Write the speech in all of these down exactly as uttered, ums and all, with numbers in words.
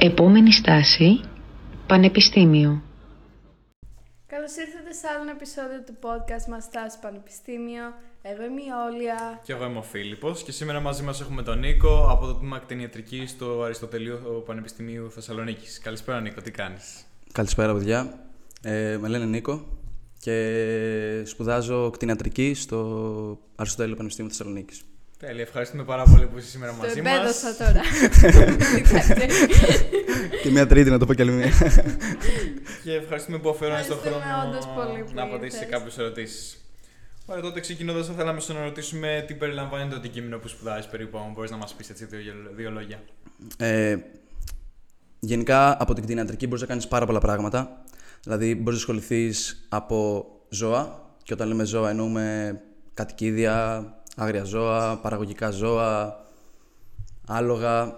Επόμενη στάση, Πανεπιστήμιο. Καλώς ήρθατε σε άλλο επεισόδιο του podcast μας, Στάση Πανεπιστήμιο. Εγώ είμαι η Όλια. Και εγώ είμαι ο Φίλιππος. Και σήμερα μαζί μας έχουμε τον Νίκο από το Τμήμα Κτηνιατρικής στο Αριστοτέλειο Πανεπιστημίου Θεσσαλονίκης. Καλησπέρα, Νίκο, τι κάνεις? Καλησπέρα, παιδιά. Ε, με λένε Νίκο και σπουδάζω κτηνιατρική στο Αριστοτέλειο Πανεπιστήμιο Θεσσαλονίκης. Τέλεια, ευχαριστούμε πάρα πολύ που είσαι σήμερα μαζί μας. Το επέδωσα τώρα. Και μια τρίτη να το πω κι άλλη μία. Και ευχαριστούμε που αφιερώνεις τον χρόνο να απαντήσεις σε κάποιες ερωτήσεις. Ωραία, τότε ξεκινώντας, θα θέλαμε να ρωτήσουμε τι περιλαμβάνει το αντικείμενο που σπουδάζεις περίπου, αν μπορείς να μας πεις έτσι δύο λόγια. Ε, γενικά, από την κτηνιατρική μπορείς να κάνεις πάρα πολλά πράγματα. Δηλαδή, μπορείς να ασχοληθείς από ζώα, και όταν λέμε ζώα εννοούμε κατοικίδια, άγρια ζώα, παραγωγικά ζώα, άλογα.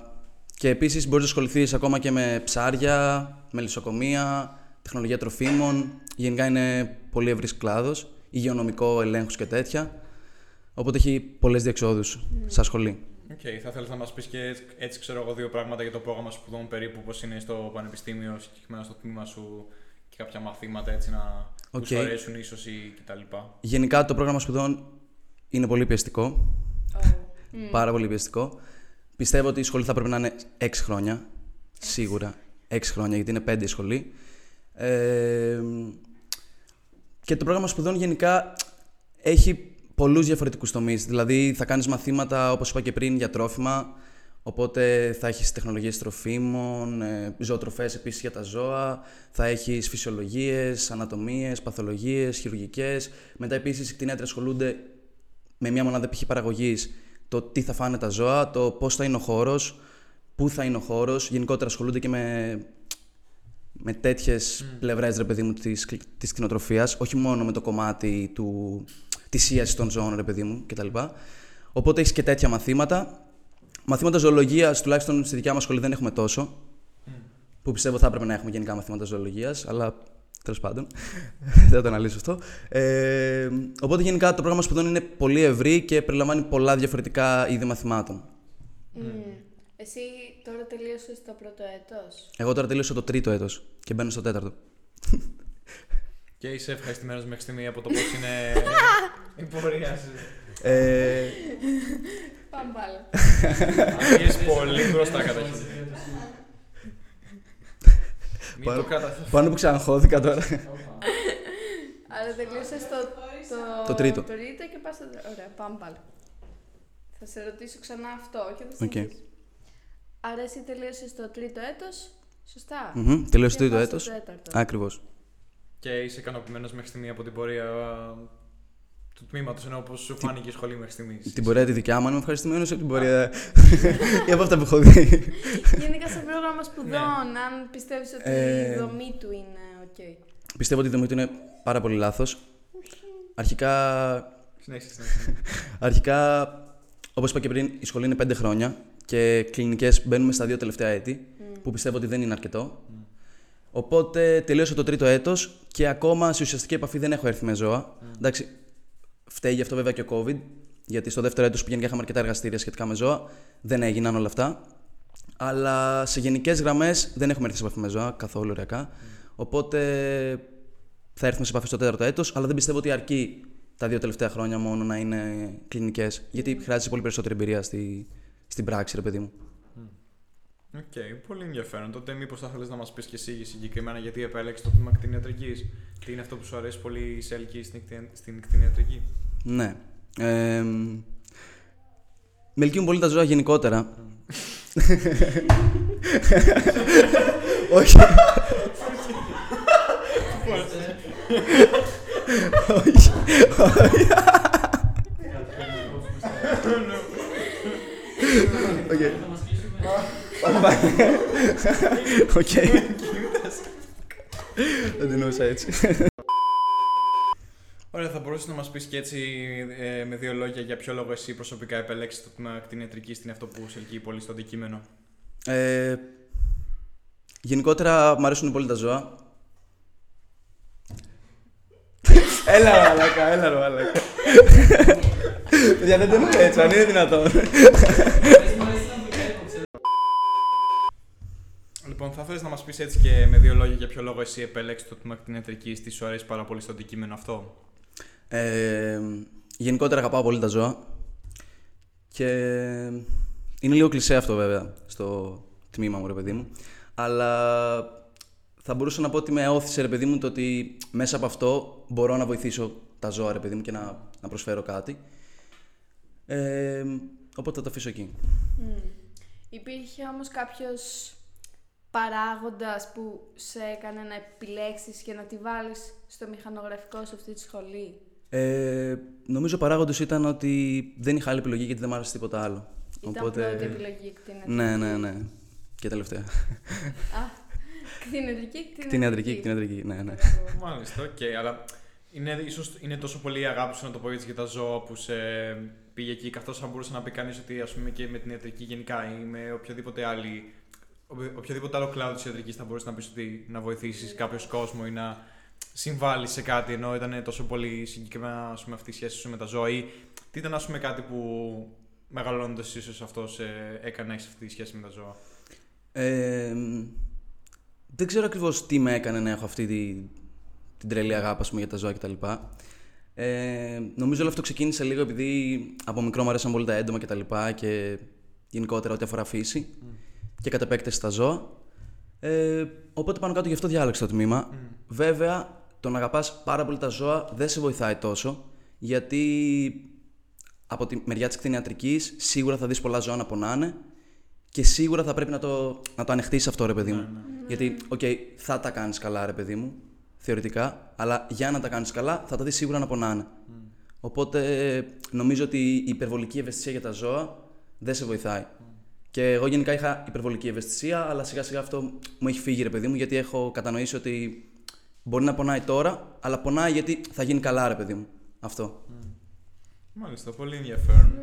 Και επίσης μπορείς να ασχοληθείς ακόμα και με ψάρια, με λησοκομεία, τεχνολογία τροφίμων. Γενικά είναι πολύ ευρύς κλάδος, υγειονομικό, ελέγχους και τέτοια. Οπότε έχει πολλές διεξόδους mm. στα σχολή. Οκ, okay, θα θέλεις να μας πεις και έτσι, έτσι ξέρω εγώ δύο πράγματα για το πρόγραμμα σπουδών περίπου, πώς είναι στο πανεπιστήμιο, συγκεκριμένα στο τμήμα σου, και κάποια μαθήματα έτσι να okay. τους αρέσουν ίσως ή κτλ. Γενικά το πρόγραμμα σπουδών είναι πολύ πιεστικό. Oh. Mm. Πάρα πολύ πιεστικό. Πιστεύω ότι η σχολή θα πρέπει να είναι έξι χρόνια. Σίγουρα έξι χρόνια, γιατί είναι πέντε η σχολή. Ε, και το πρόγραμμα σπουδών γενικά έχει πολλούς διαφορετικούς τομείς. Δηλαδή θα κάνεις μαθήματα, όπως είπα και πριν, για τρόφιμα. Οπότε θα έχεις τεχνολογίες τροφίμων, ζωοτροφές επίσης για τα ζώα. Θα έχεις φυσιολογίες, ανατομίες, παθολογίες, χειρουργικές. Μετά επίσης οι κτηνίατροι ασχολούνται με μια μονάδα π.χ. παραγωγής, το τι θα φάνε τα ζώα, το πώς θα είναι ο χώρος, πού θα είναι ο χώρος. Γενικότερα ασχολούνται και με, με τέτοιες mm. πλευρές, ρε παιδί μου, της, της κτηνοτροφίας, όχι μόνο με το κομμάτι του, της ίασης των ζώων, ρε παιδί μου, κτλ. Οπότε έχεις και τέτοια μαθήματα. Μαθήματα ζωολογίας, τουλάχιστον στη δικιά μας σχολή, δεν έχουμε τόσο, mm. που πιστεύω θα έπρεπε να έχουμε γενικά μαθήματα ζωολογίας, αλλά τέλος πάντων, δεν θα το αναλύσω αυτό. Ε, οπότε γενικά το πρόγραμμα σπουδών είναι πολύ ευρύ και περιλαμβάνει πολλά διαφορετικά είδη μαθημάτων. Mm. Mm. Εσύ τώρα τελείωσες το πρώτο έτος? Εγώ τώρα τελείωσα το τρίτο έτος και μπαίνω στο τέταρτο. Και είσαι ευχαριστημένος μέχρι στιγμή από το πώς είναι η πορεία σου? Ε... Πάμε πάλι. Ανοίγεις πολύ μπροστά καταρχήν. Πάνω, πάνω που ξαναχώθηκα τώρα. Αλλά τελείωσες το, το, το τρίτο και πας στο... Ωραία, πάμε πάλι. Θα σε ρωτήσω ξανά αυτό και θα συνεχίσεις. Okay. Άρα εσύ τελείωσες το τρίτο έτος, σωστά? Mm-hmm. Τελείωσες το τρίτο έτος, ακριβώς. Και είσαι ικανοποιημένος μέχρι στιγμή από την πορεία του τμήματος, ενώ όπως σου φάνηκε η σχολή μέχρι στιγμής? Την πορεία τη δικιά μου, αν είμαι ευχαριστημένος, την πορεία ή από αυτά που έχω δει. Γενικά σε πρόγραμμα σπουδών, αν πιστεύεις ότι η δομή του είναι ok? Πιστεύω ότι η δομή του είναι πάρα πολύ λάθος. Αρχικά, αρχικά, όπως είπα και πριν, η σχολή είναι πέντε χρόνια και κλινικές μπαίνουμε στα δύο τελευταία έτη, που πιστεύω ότι δεν είναι αρκετό. Οπότε τελείωσα το τρίτο έτος και ακόμα σε ουσιαστική επαφή δεν έχω έρθει με ζώα. Εντάξει, φταίει γι' αυτό βέβαια και ο COVID, γιατί στο δεύτερο έτος που γενικά είχαμε αρκετά εργαστήρια σχετικά με ζώα, δεν έγιναν όλα αυτά. Αλλά σε γενικές γραμμές δεν έχουμε έρθει σε επαφή με ζώα καθόλου ωριακά. Mm. Οπότε θα έρθουμε σε επαφή στο τέταρτο έτος, αλλά δεν πιστεύω ότι αρκεί τα δύο τελευταία χρόνια μόνο να είναι κλινικές, γιατί χρειάζεται πολύ περισσότερη εμπειρία στη, στην πράξη, ρε παιδί μου. Οκ, okay, πολύ ενδιαφέρον. Τότε μήπως θα θέλεις να μας πεις και εσύ συγκεκριμένα γιατί επέλεξες το τμήμα κτηνιατρικής? Τι είναι αυτό που σου αρέσει πολύ σε ελκύει στην, στην κτηνιατρική? Ναι. Ε, με ελκύουν πολύ τα ζώα γενικότερα. Όχι. Όχι. Όχι. Οκ. Οκ. Δεν την εννοούσα έτσι. Ωραία, θα μπορούσες να μας πεις και έτσι με δύο λόγια για ποιο λόγο εσύ προσωπικά επέλεξες το τμήμα κτηνιατρικής, είναι αυτό που σε ελκύει πολύ στο αντικείμενο? Γενικότερα μου αρέσουν πολύ τα ζώα. Έλα ρε μαλάκα, έλα ρε μαλάκα. Για δεν το εννοώ έτσι, αν είναι δυνατόν. πεις έτσι και με δύο λόγια για ποιο λόγο εσύ επέλεξες το τμήμα κτηνιατρικής, τι σου αρέσει πάρα πολύ στο αντικείμενο αυτό? Ε, γενικότερα αγαπάω πολύ τα ζώα και είναι λίγο κλισέ αυτό βέβαια στο τμήμα μου, ρε παιδί μου, αλλά θα μπορούσα να πω ότι με όθησε, ρε παιδί μου, το ότι μέσα από αυτό μπορώ να βοηθήσω τα ζώα, ρε παιδί μου, και να, να προσφέρω κάτι. Ε, οπότε θα το αφήσω εκεί. Mm. Υπήρχε όμως κάποιος παράγοντας που σε έκανε να επιλέξεις και να τη βάλεις στο μηχανογραφικό σου αυτή τη σχολή? Ε, νομίζω ο παράγοντας ήταν ότι δεν είχα άλλη επιλογή γιατί δεν μ' άρεσε τίποτα άλλο. Ήταν οπότε... πρώτη επιλογή κτηνιατρική. Ναι, ναι, ναι. Και τελευταία. Α, κτηνιατρική, κτηνιατρική. Κτηνιατρική, ναι, ναι. Μάλιστα, οκ. Okay, αλλά είναι, ίσως είναι τόσο πολύ η αγάπη σου, να το πω έτσι, για τα ζώα που σε πήγε εκεί, καθώς θα μπορούσε να πει κανείς ότι, ας πούμε, και με την ιατρική γενικά ή με οποιοδήποτε άλλη, οποιοδήποτε άλλο κλάδο της ιατρικής θα μπορούσε να πεις ότι να βοηθήσεις κάποιος κόσμο ή να συμβάλλεις σε κάτι, ενώ ήταν τόσο πολύ συγκεκριμένα, ας πούμε, αυτή η σχέση σου με τα ζώα, ή τι ήταν, ας πούμε, κάτι που μεγαλώνοντας ίσως αυτό σε έκανε να έχεις αυτή τη σχέση με τα ζώα? Ε, δεν ξέρω ακριβώς τι με έκανε να έχω αυτή τη, την τρελή αγάπη, ας πούμε, για τα ζώα κτλ. Ε, νομίζω όλο αυτό ξεκίνησε λίγο επειδή από μικρό μου αρέσαν πολύ τα έντομα και τα λοιπά και γενικότερα ό,τι αφορά φύση mm. και κατ' επέκταση τα ζώα. Ε, οπότε πάνω κάτω γι' αυτό διάλεξα το τμήμα. Mm. Βέβαια, το να αγαπάς πάρα πολύ τα ζώα δεν σε βοηθάει τόσο, γιατί από τη μεριά της κτηνιατρικής σίγουρα θα δεις πολλά ζώα να πονάνε και σίγουρα θα πρέπει να το, να το ανεχτείς αυτό, ρε παιδί μου. Mm. Γιατί, οκ, okay, θα τα κάνεις καλά, ρε παιδί μου, θεωρητικά, αλλά για να τα κάνεις καλά θα τα δεις σίγουρα να πονάνε. Mm. Οπότε νομίζω ότι η υπερβολική ευαισθησία για τα ζώα δεν σε βοηθάει. Mm. Και εγώ γενικά είχα υπερβολική ευαισθησία, αλλά σιγά σιγά αυτό μου έχει φύγει, ρε παιδί μου, γιατί έχω κατανοήσει ότι μπορεί να πονάει τώρα, αλλά πονάει γιατί θα γίνει καλά, ρε παιδί μου. Αυτό. Mm. Μάλιστα, πολύ ενδιαφέρον.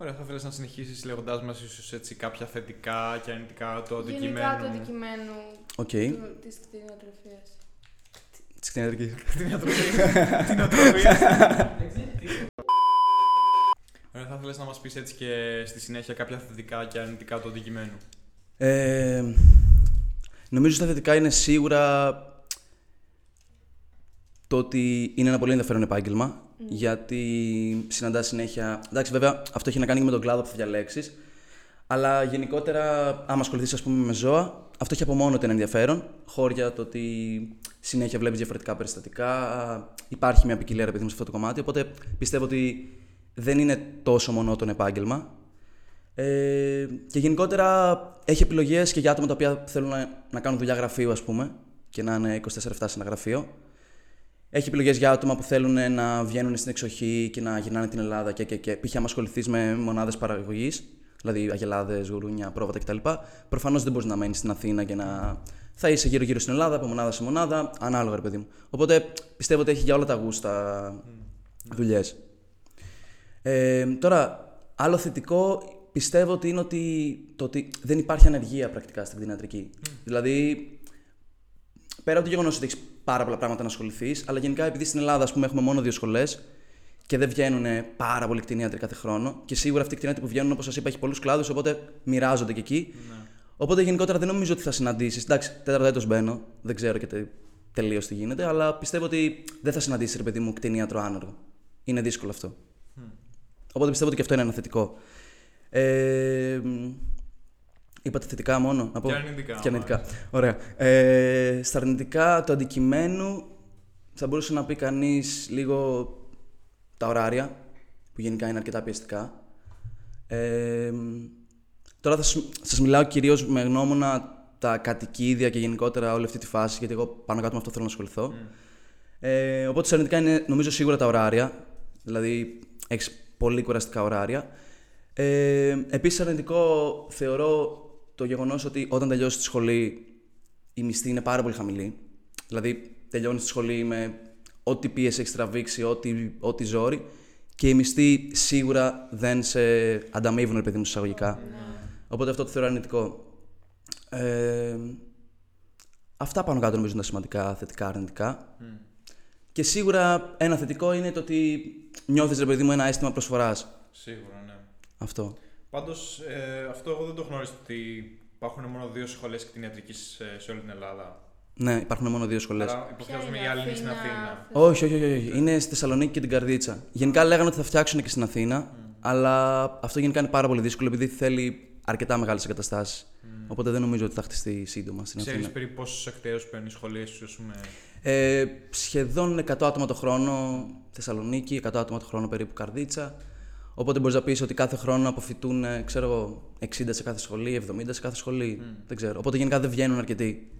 Ωραία, θα ήθελες να συνεχίσεις λέγοντάς μας ίσως έτσι κάποια θετικά και αρνητικά του αντικειμένου. Γενικά του αντικειμένου okay. της κτηνιατροφίας. Της κτηνιατρικής. Κτηνιατροφίας. Ωραία, θα ήθελες να μας πεις έτσι και στη συνέχεια κάποια θετικά και αρνητικά του αντικειμένου. Ε, νομίζω ότι τα θετικά είναι σίγουρα το ότι είναι ένα πολύ ενδιαφέρον επάγγελμα. Mm. Γιατί συναντάς συνέχεια. Εντάξει, βέβαια αυτό έχει να κάνει και με τον κλάδο που θα διαλέξεις. Αλλά γενικότερα, άμα ασχοληθείς, ας πούμε, με ζώα, αυτό έχει από μόνο το ενδιαφέρον. Χώρια το ότι συνέχεια βλέπεις διαφορετικά περιστατικά. Υπάρχει μια ποικιλία, ρε παιδί μου, σε αυτό το κομμάτι. Οπότε πιστεύω ότι δεν είναι τόσο μονότονο επάγγελμα. Ε, και γενικότερα έχει επιλογές και για άτομα τα οποία θέλουν να, να κάνουν δουλειά γραφείου, ας πούμε, και να είναι είκοσι τέσσερα εφτά σε ένα γραφείο. Έχει επιλογές για άτομα που θέλουν να βγαίνουν στην εξοχή και να γυρνάνε την Ελλάδα και, και, και. Π.χ. άμα ασχοληθείς με μονάδες παραγωγής, δηλαδή αγελάδες, γουρούνια, πρόβατα κτλ., προφανώς δεν μπορείς να μένεις στην Αθήνα και να. Θα είσαι γύρω-γύρω στην Ελλάδα, από μονάδα σε μονάδα, ανάλογα, ρε παιδί μου. Οπότε πιστεύω ότι έχει για όλα τα γούστα mm. δουλειές. Ε, τώρα, άλλο θετικό πιστεύω ότι είναι ότι, το ότι δεν υπάρχει ανεργία πρακτικά στην κτηνιατρική. Mm. Δηλαδή, πέρα από το γεγονός ότι έχεις πάρα πολλά πράγματα να ασχοληθείς, αλλά γενικά επειδή στην Ελλάδα, ας πούμε, έχουμε μόνο δύο σχολές και δεν βγαίνουν πάρα πολλοί κτηνίατροι κάθε χρόνο, και σίγουρα αυτοί οι κτηνίατροι που βγαίνουν, όπως σας είπα, έχει πολλούς κλάδους, οπότε μοιράζονται και εκεί. Ναι. Οπότε γενικότερα δεν νομίζω ότι θα συναντήσεις. Εντάξει, τέταρτο έτος μπαίνω, δεν ξέρω και τε, τελείως τι γίνεται, αλλά πιστεύω ότι δεν θα συναντήσεις, ρε παιδί μου, κτηνίατρο άνεργο. Είναι δύσκολο αυτό. Mm. Οπότε πιστεύω ότι και αυτό είναι ένα θετικό. Ε, Είπατε θετικά μόνο, να πω. Και αρνητικά. Και αρνητικά. Ωραία. Ε, στα αρνητικά του αντικειμένου θα μπορούσε να πει κανείς λίγο τα ωράρια, που γενικά είναι αρκετά πιεστικά. Ε, τώρα θα σας μιλάω κυρίως με γνώμονα τα κατοικίδια και γενικότερα όλη αυτή τη φάση, γιατί εγώ πάνω κάτω με αυτό θέλω να ασχοληθώ. Mm. Ε, οπότε στα αρνητικά είναι, νομίζω, σίγουρα τα ωράρια. Δηλαδή έχεις πολύ κουραστικά ωράρια. Ε, επίσης, αρνητικό θεωρώ το γεγονός ότι όταν τελειώσεις τη σχολή η μισθή είναι πάρα πολύ χαμηλή. Δηλαδή τελειώνεις τη σχολή με ό,τι πίεση έχεις τραβήξει, ό,τι, ό,τι ζόρι, και οι μισθοί σίγουρα δεν σε ανταμείβουν, ρε παιδί μου, εισαγωγικά. Mm. Οπότε αυτό το θεωρώ αρνητικό. Ε, αυτά πάνω κάτω νομίζω είναι τα σημαντικά θετικά αρνητικά. Mm. Και σίγουρα ένα θετικό είναι το ότι νιώθεις, ρε παιδί μου, ένα αίσθημα προσφοράς. Σίγουρα, ναι. Αυτό. Πάντως, ε, αυτό εγώ δεν το γνώριζα ότι υπάρχουν μόνο δύο σχολές κτηνιατρικής σε όλη την Ελλάδα. Ναι, υπάρχουν μόνο δύο σχολές. Αλλά υποθέτω ότι η άλλη είναι στην Αθήνα. Όχι, όχι, όχι, όχι. Είναι στη Θεσσαλονίκη και την Καρδίτσα. Γενικά λέγανε ότι θα φτιάξουν και στην Αθήνα, mm. αλλά αυτό γενικά είναι πάρα πολύ δύσκολο επειδή θέλει αρκετά μεγάλες εγκαταστάσεις. Mm. Οπότε δεν νομίζω ότι θα χτιστεί σύντομα στην Αθήνα. Ξέρεις περίπου πόσους εκταίους παίρνει σχολές, ας πούμε. Ε, σχεδόν εκατό άτομα το χρόνο Θεσσαλονίκη, εκατό άτομα το χρόνο περίπου Καρδίτσα. Οπότε μπορείς να πεις ότι κάθε χρόνο αποφοιτούν εξήντα σε κάθε σχολή, εβδομήντα σε κάθε σχολή. Mm. Δεν ξέρω. Οπότε γενικά δεν βγαίνουν αρκετοί.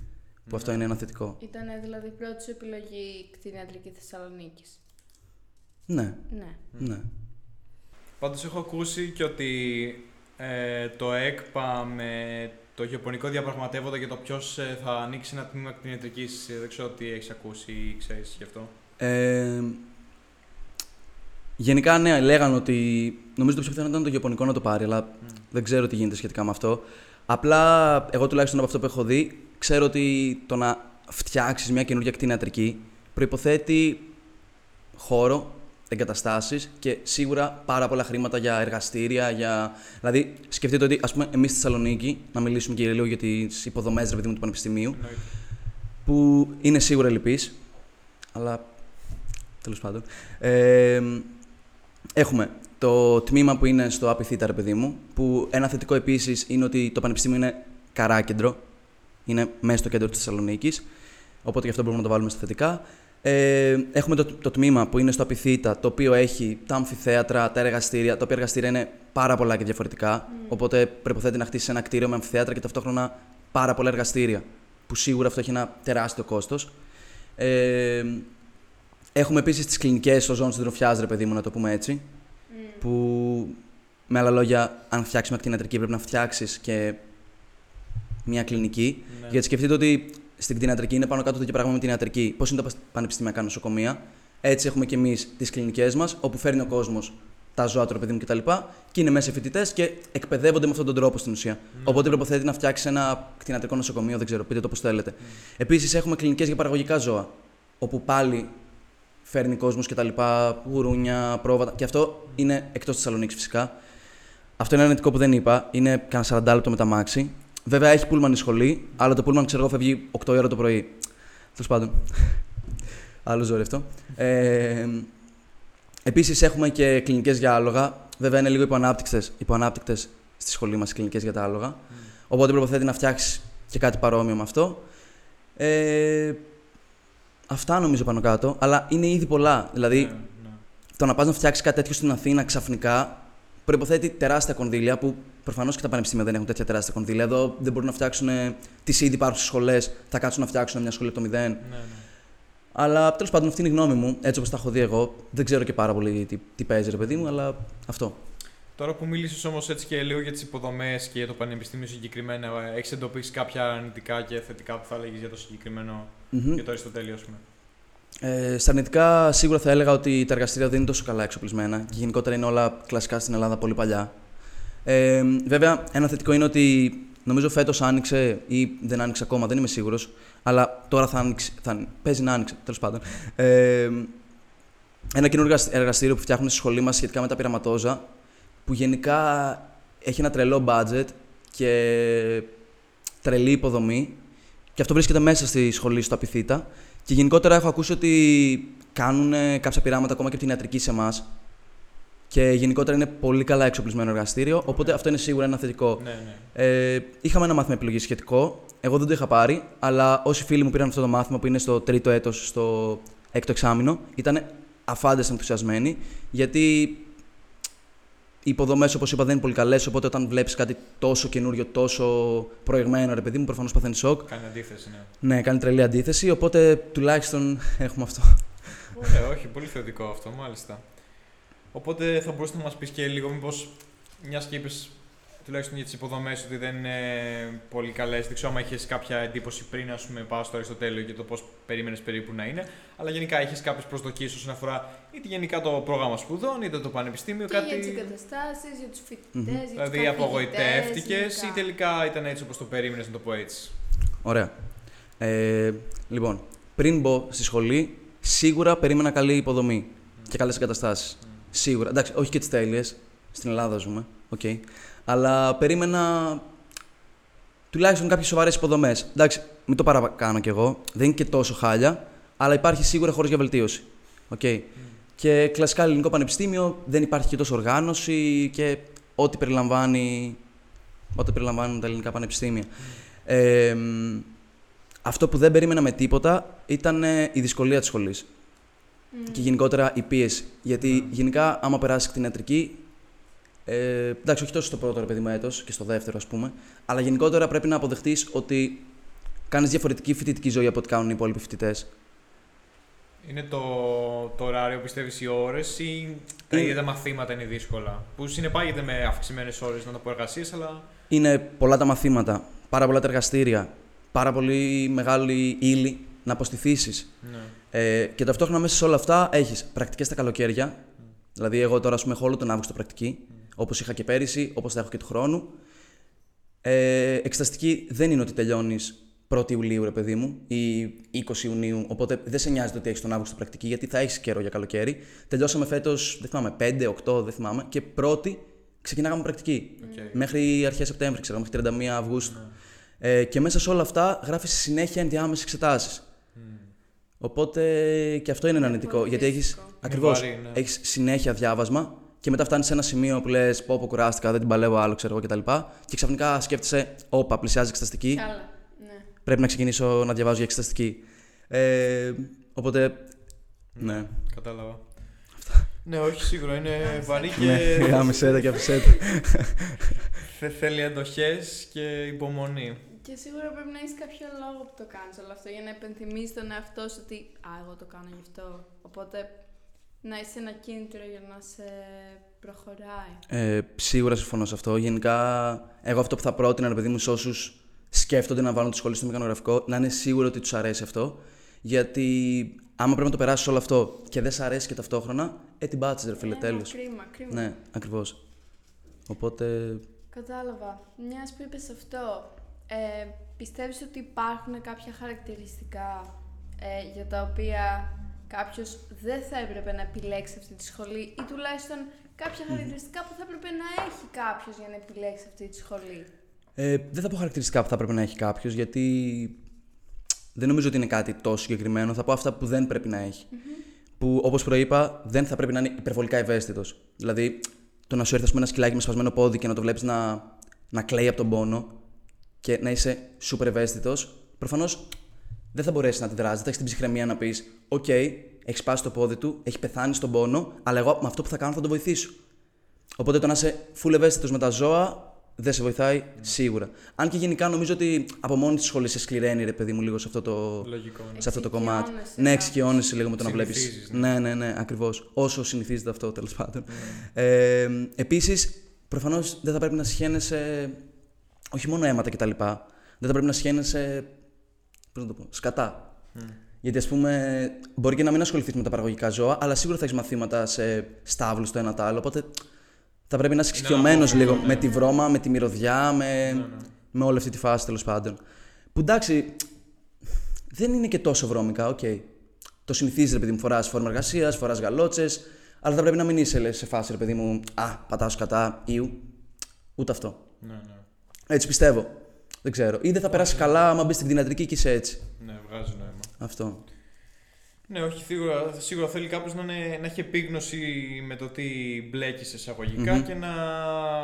Που αυτό είναι ένα θετικό. Ήταν δηλαδή η πρώτη σου επιλογή κτηνιατρική Θεσσαλονίκης. Ναι. Ναι. ναι. Πάντως έχω ακούσει και ότι ε, το ΕΚΠΑ με το Γεωπονικό διαπραγματεύονται για το ποιος ε, θα ανοίξει ένα τμήμα κτηνιατρικής. Δεν ξέρω τι έχεις ακούσει ή ξέρεις γι' αυτό. Ε, γενικά ναι, λέγανε ότι νομίζω το ψηφιθέν ήταν το Γεωπονικό να το πάρει, αλλά mm. δεν ξέρω τι γίνεται σχετικά με αυτό. Απλά εγώ τουλάχιστον από αυτό που έχω δει, ξέρω ότι το να φτιάξεις μια καινούργια κτηνιατρική προϋποθέτει χώρο, εγκαταστάσεις και σίγουρα πάρα πολλά χρήματα για εργαστήρια. Για... Δηλαδή, σκεφτείτε ότι ας πούμε, εμείς στη Θεσσαλονίκη, να μιλήσουμε και λίγο για τις υποδομές του Πανεπιστημίου, που είναι σίγουρα ελλειπείς, αλλά τέλος πάντων. Ε, έχουμε το τμήμα που είναι στο Άπη Θήτα, ρε παιδί μου, που ένα θετικό επίσης είναι ότι το Πανεπιστήμιο είναι καράκεντρο. Είναι μέσα στο κέντρο της Θεσσαλονίκης, οπότε γι' αυτό μπορούμε να το βάλουμε στα θετικά. Ε, έχουμε το, το τμήμα που είναι στο Άπη Θήτα, το οποίο έχει τα αμφιθέατρα, τα εργαστήρια, τα οποία εργαστήρια είναι πάρα πολλά και διαφορετικά. Mm. Οπότε προϋποθέτει να χτίσεις ένα κτίριο με αμφιθέατρα και ταυτόχρονα πάρα πολλά εργαστήρια, που σίγουρα αυτό έχει ένα τεράστιο κόστος. Ε, έχουμε επίσης τις κλινικές οζόνης συντροφιάς, ρε παιδί μου, να το πούμε έτσι. Mm. Που με άλλα λόγια, αν φτιάξεις μια κτηνιατρική, πρέπει να φτιάξεις και. Μια κλινική. Ναι. Γιατί σκεφτείτε ότι στην κτηνιατρική είναι πάνω κάτω το ίδιο πράγμα με την ιατρική. Πώς είναι τα πανεπιστημιακά νοσοκομεία. Έτσι έχουμε και εμείς τις κλινικές μας, όπου φέρνει ο κόσμος τα ζώα του, ρε παιδί μου κτλ. Και είναι μέσα φοιτητές και εκπαιδεύονται με αυτόν τον τρόπο στην ουσία. Ναι. Οπότε προποθέτει να φτιάξει ένα κτηνιατρικό νοσοκομείο, δεν ξέρω, πείτε το πώς θέλετε. Ναι. Επίσης έχουμε κλινικές για παραγωγικά ζώα. Όπου πάλι φέρνει κόσμος κτλ. Γουρούνια, πρόβατα. Και αυτό ναι. είναι εκτός της Θεσσαλονίκης φυσικά. Αυτό είναι ένα αρνητικό που δεν είπα. Είναι κανένα σαράντα λεπτό με τα μάξι. Βέβαια έχει πούλμαν η σχολή, αλλά το πούλμαν ξέρω εγώ φεύγει οκτώ ώρα το πρωί. Τέλος πάντων. Άλλο ζόρι αυτό. Ε, επίσης έχουμε και κλινικές για άλογα. Βέβαια είναι λίγο υποανάπτυκτες, υποανάπτυκτες στη σχολή μας οι κλινικές για τα άλογα. Mm. Οπότε προποθέτει να φτιάξεις και κάτι παρόμοιο με αυτό. Ε, αυτά νομίζω πάνω κάτω, αλλά είναι ήδη πολλά. Δηλαδή, yeah, yeah. το να πας να φτιάξεις κάτι τέτοιο στην Αθήνα ξαφνικά. Προϋποθέτει τεράστια κονδύλια που προφανώς και τα πανεπιστήμια δεν έχουν τέτοια τεράστια κονδύλια. Εδώ δεν μπορούν να φτιάξουν τις ήδη υπάρχουσες σχολές, θα κάτσουν να φτιάξουν μια σχολή από το μηδέν. Ναι, ναι. Αλλά τέλος πάντων, αυτή είναι η γνώμη μου, έτσι όπως τα έχω δει εγώ. Δεν ξέρω και πάρα πολύ τι, τι παίζει, ρε παιδί μου, αλλά αυτό. Τώρα που μίλησες όμως έτσι και λίγο για τις υποδομές και για το πανεπιστήμιο συγκεκριμένα, έχεις εντοπίσει κάποια αρνητικά και θετικά που θα έλεγες για το συγκεκριμένο mm-hmm. και το Αριστοτέλειο, ας πούμε. Ε, στα αρνητικά, σίγουρα θα έλεγα ότι τα εργαστήρια δεν είναι τόσο καλά εξοπλισμένα και γενικότερα είναι όλα κλασικά στην Ελλάδα πολύ παλιά. Ε, βέβαια, ένα θετικό είναι ότι νομίζω φέτος άνοιξε ή δεν άνοιξε ακόμα, δεν είμαι σίγουρος, αλλά τώρα θα άνοιξε. Θα, παίζει να άνοιξε, τέλος πάντων. Ε, ένα καινούργιο εργαστήριο που φτιάχνουν στη σχολή μας σχετικά με τα πειραματόζα, που γενικά έχει ένα τρελό budget και τρελή υποδομή. Και αυτό βρίσκεται μέσα στη σχολή στο Άπη Θήτα. Και γενικότερα έχω ακούσει ότι κάνουν κάποια πειράματα ακόμα και από την ιατρική σε εμάς. Και γενικότερα είναι πολύ καλά εξοπλισμένο εργαστήριο. Οπότε ναι. αυτό είναι σίγουρα ένα θετικό. Ναι, ναι. Ε, είχαμε ένα μάθημα επιλογή σχετικό. Εγώ δεν το είχα πάρει, αλλά όσοι φίλοι μου πήραν αυτό το μάθημα που είναι στο τρίτο έτος, στο έκτο εξάμηνο, ήταν αφάντες ενθουσιασμένοι. Γιατί οι υποδομές, όπως είπα, δεν είναι πολύ καλές. Οπότε όταν βλέπεις κάτι τόσο καινούριο, τόσο προηγμένο, ρε παιδί μου, προφανώς παθαίνει σοκ. Κάνει αντίθεση, ναι. Ναι, κάνει τρελή αντίθεση. Οπότε τουλάχιστον έχουμε αυτό. Ωραία, όχι, πολύ θετικό αυτό, μάλιστα. Οπότε θα μπορούσατε να μας πεις και λίγο, μήπως μιας και είπες τουλάχιστον για τις υποδομές ότι δεν είναι πολύ καλές. Δεν ξέρω αν είχες κάποια εντύπωση πριν, ας πούμε, πάω στο Αριστοτέλειο και το πώς περίμενες περίπου να είναι. Αλλά γενικά είχες κάποιες προσδοκίες όσον αφορά είτε γενικά το πρόγραμμα σπουδών, είτε το πανεπιστήμιο. Και κάτι... για τις εγκαταστάσεις, για τους φοιτητές, mm-hmm. για τους δηλαδή απογοητεύτηκες ή τελικά ήταν έτσι όπως το περίμενες, να το πω έτσι. Ωραία. Ε, λοιπόν, πριν μπω στη σχολή, σίγουρα περίμενα καλή υποδομή mm. και καλές εγκαταστάσεις. Mm. Σίγουρα. Εντάξει, όχι και τις τέλειες. Στην Ελλάδα ζούμε. Okay. Αλλά περίμενα τουλάχιστον κάποιες σοβαρές υποδομές. Εντάξει, μην το παρακάνω κι εγώ, δεν είναι και τόσο χάλια, αλλά υπάρχει σίγουρα χώρος για βελτίωση. Okay. Mm. Και κλασικά ελληνικό πανεπιστήμιο, δεν υπάρχει και τόσο οργάνωση και ό,τι περιλαμβάνει, ό,τι περιλαμβάνουν τα ελληνικά πανεπιστήμια. Mm. Ε, αυτό που δεν περίμενα με τίποτα ήταν η δυσκολία της σχολής. Mm. Και γενικότερα η πίεση. Γιατί mm. γενικά, άμα περάσει κτηνιατρική. Ε, εντάξει, όχι τόσο στο πρώτο ρε παιδί μου έτος και στο δεύτερο, ας πούμε. Αλλά γενικότερα πρέπει να αποδεχτείς ότι κάνεις διαφορετική φοιτητική ζωή από ό,τι κάνουν οι υπόλοιποι φοιτητές. Είναι το, το ωράριο, πιστεύεις, οι ώρες ή τα ίδια τα μαθήματα είναι δύσκολα? Που συνεπάγεται με αυξημένες ώρες, να τα πω, εργασίες, αλλά. Είναι πολλά τα μαθήματα, πάρα πολλά τα εργαστήρια, πάρα πολύ μεγάλη ύλη να αποστηθήσεις. Ναι. Ε, και ταυτόχρονα μέσα σε όλα αυτά έχεις πρακτικές τα καλοκαίρια. Mm. Δηλαδή, εγώ τώρα, ας πούμε, έχω όλο τον Αύγουστο πρακτική. Όπως είχα και πέρυσι, όπως θα έχω και του χρόνου. Ε, εξεταστική δεν είναι ότι τελειώνεις πρώτη Ιουλίου, ρε παιδί μου, ή είκοσι Ιουνίου. Οπότε δεν σε νοιάζεται ότι έχεις τον Αύγουστο πρακτική, γιατί θα έχεις καιρό για καλοκαίρι. Τελειώσαμε φέτος, δεν θυμάμαι, πέντε, οκτώ, δεν θυμάμαι. Και πρώτη ξεκινάγαμε πρακτική. Okay. Μέχρι αρχές Σεπτέμβρη, ξέρω, μέχρι τριάντα μία Αυγούστου. Mm. Ε, και μέσα σε όλα αυτά γράφεις συνέχεια ενδιάμεσες εξετάσεις. Mm. Οπότε και αυτό είναι αρνητικό, γιατί έχεις, ακριβώς, ναι. έχεις συνέχεια διάβασμα. Και μετά φτάνεις σε ένα σημείο που λες: πω, πω, κουράστηκα, δεν την παλεύω άλλο, ξέρω εγώ κτλ. Και, και ξαφνικά σκέφτεσαι: όπα, πλησιάζει εξεταστική. Καλά. Ναι. Πρέπει να ξεκινήσω να διαβάζω για εξεταστική. Ε, οπότε. Ναι. ναι. Κατάλαβα. Αυτά. Ναι, όχι, σίγουρα είναι βαρύ και. Ναι, άμεσέτα και αφισέτα. Θέλει αντοχές και υπομονή. Και σίγουρα πρέπει να έχεις κάποιο λόγο που το κάνεις όλο αυτό, για να επενθυμίσεις τον εαυτό σου ότι. Α, εγώ το κάνω γι' αυτό. Οπότε. Να είσαι ένα κίνητρο για να σε προχωράει. Ε, σίγουρα συμφωνώ σε αυτό. Γενικά, εγώ αυτό που θα πρότεινα, ρε παιδί μου, σε όσους σκέφτονται να βάλουν τη σχολή στο μηχανογραφικό, να είναι σίγουρο ότι τους αρέσει αυτό. Γιατί άμα πρέπει να το περάσεις όλο αυτό και δεν σ' αρέσει και ταυτόχρονα, ε, την πάτησες, ρε φίλε, τέλος. Κρίμα, κρίμα. Ναι, ακριβώς. Οπότε. Κατάλαβα. Μιας που είπες αυτό, ε, πιστεύεις ότι υπάρχουν κάποια χαρακτηριστικά ε, για τα οποία. Κάποιος δεν θα έπρεπε να επιλέξει αυτή τη σχολή ή τουλάχιστον κάποια χαρακτηριστικά που θα έπρεπε να έχει κάποιος για να επιλέξει αυτή τη σχολή? Ε, δεν θα πω χαρακτηριστικά που θα έπρεπε να έχει κάποιος, γιατί δεν νομίζω ότι είναι κάτι τόσο συγκεκριμένο. Θα πω αυτά που δεν πρέπει να έχει. Mm-hmm. Που, όπως προείπα, δεν θα πρέπει να είναι υπερβολικά ευαίσθητος. Δηλαδή, το να σου έρθει ένα σκυλάκι με σπασμένο πόδι και να το βλέπεις να, να κλαίει από τον πόνο και να είσαι super ευαίσθητος, προφανώς. Δεν θα μπορέσει να αντιδράσει, δεν θα έχει την ψυχραιμία να πει: οκ, okay, έχει σπάσει το πόδι του, έχει πεθάνει στον πόνο, αλλά εγώ με αυτό που θα κάνω θα τον βοηθήσω. Οπότε το να είσαι full ευαίσθητος με τα ζώα δεν σε βοηθάει mm. σίγουρα. Αν και γενικά νομίζω ότι από μόνη τη σχολή σε σκληραίνει, ρε παιδί μου, λίγο σε αυτό το, Λογικό, ναι. σε αυτό το κομμάτι. Ναι, εξοικειώνεσαι λίγο με το να βλέπει. Ναι, ναι, ναι, ναι ακριβώς. Όσο συνηθίζεται αυτό, τέλος πάντων. Mm. Ε, Επίσης, προφανώς δεν θα πρέπει να συχαίνεσαι όχι μόνο αίματα κτλ. Δεν θα πρέπει να συχαίνεσαι. Να το πω, σκατά. Mm. Γιατί, ας πούμε, μπορεί και να μην ασχοληθείς με τα παραγωγικά ζώα, αλλά σίγουρα θα έχεις μαθήματα σε στάβλους το ένα το άλλο. Οπότε θα πρέπει να είσαι εξοικειωμένος λίγο ναι. με τη βρώμα, με τη μυρωδιά, με, ναι, ναι. με όλη αυτή τη φάση τέλος πάντων. Που εντάξει, δεν είναι και τόσο βρώμικα, οκ. Okay. Το συνηθίζεις, ρε παιδί μου, φοράς φόρμα εργασίας, φοράς γαλότσες, αλλά θα πρέπει να μην είσαι λες, σε φάση, ρε παιδί μου, α, πατάω σκατά, ήου. Ούτε αυτό. Ναι, ναι. Έτσι πιστεύω. Δεν ξέρω. Ή δεν θα περάσει καλά άμα μπει στην κτηνιατρική και είσαι έτσι. Ναι, βγάζει νόημα. Αυτό. Ναι, όχι, σίγουρα, σίγουρα θέλει κάποιος να, να έχει επίγνωση με το τι μπλέκεις εισαγωγικά mm-hmm. και να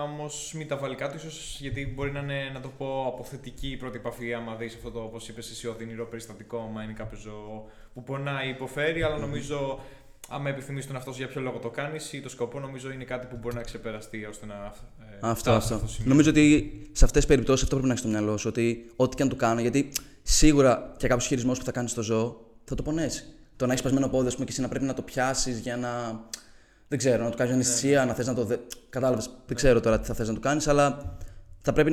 όμως μην τα βάλει κάτω, ίσως γιατί μπορεί να είναι, να το πω, αποθετική η πρώτη επαφή. Άμα δεις αυτό το, όπως είπες εσύ, οδυνηρό περιστατικό, άμα είναι κάποιο ζώο που πονάει ή υποφέρει, αλλά mm-hmm. νομίζω. Άμα επιθυμείς τον εαυτό σου για ποιο λόγο το κάνεις ή το σκοπό, νομίζω είναι κάτι που μπορεί να ξεπεραστεί ώστε να. Ε, αυτό, αυτό. αυτό νομίζω ότι σε αυτές τις περιπτώσεις αυτό πρέπει να έχεις στο μυαλό σου. Ότι ό,τι και αν του κάνω, γιατί σίγουρα και κάποιος χειρισμός που θα κάνεις στο ζώο θα το πονέσει. Το να έχεις σπασμένο πόδι, ας πούμε, και εσύ να πρέπει να το πιάσεις για να. Δεν ξέρω, να του κάνεις αναισθησία, ναι. να θες να το. Δε... Κατάλαβες. Ναι. Δεν ξέρω τώρα τι θα θες να του κάνεις, αλλά θα πρέπει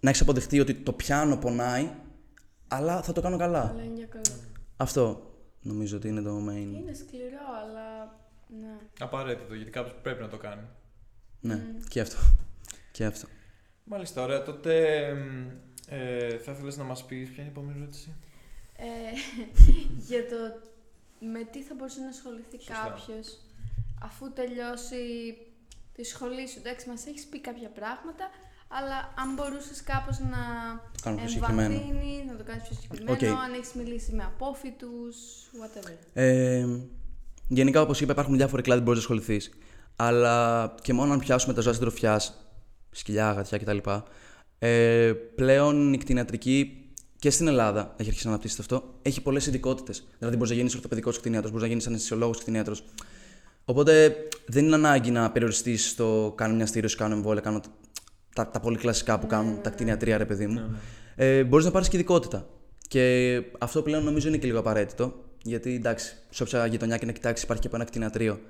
να έχεις αποδεχτεί ότι το πιάνω πονάει, αλλά θα το κάνω καλά. καλά. Αυτό. Νομίζω ότι είναι το main. Είναι σκληρό, αλλά. Ναι. Απαραίτητο, γιατί κάποιος πρέπει να το κάνει. Ναι, mm. και αυτό. Και αυτό. Μάλιστα, ωραία. Τότε ε, θα ήθελες να μας πεις ποια είναι η επόμενη ερώτηση. Ε, για το με τι θα μπορούσε να ασχοληθεί κάποιος αφού τελειώσει τη σχολή σου. Εντάξει, μας έχεις πει κάποια πράγματα, αλλά αν μπορούσες κάπως να εμβαθύνεις, να το κάνεις πιο συγκεκριμένο, okay. αν έχεις μιλήσει με απόφοιτους, whatever. Ε, γενικά, όπως είπα, υπάρχουν διάφοροι κλάδοι που μπορείς να ασχοληθείς. Αλλά και μόνο αν πιάσουμε τα ζώα συντροφιάς, σκυλιά, γατιά κτλ. Ε, πλέον η κτηνιατρική και στην Ελλάδα έχει αρχίσει να αναπτύσσεται αυτό. Έχει πολλές ειδικότητες. Δηλαδή, μπορείς να γίνεις ορθοπαιδικός κτηνίατρος, μπορείς να γίνεις αναισθησιολόγος κτηνίατρος. Οπότε δεν είναι ανάγκη να περιοριστείς στο κάνω μια στήρωση, κάνω εμβόλια, κάνω τα, τα πολύ κλασικά που κάνουν mm. τα κτηνιατρία, ρε παιδί μου. Mm. Ε, μπορείς να πάρεις και ειδικότητα. Και αυτό πλέον νομίζω είναι και λίγο απαραίτητο. Γιατί εντάξει, σε όποια γειτονιά και να κοιτάξεις, υπάρχει και από ένα κτηνιατρίο.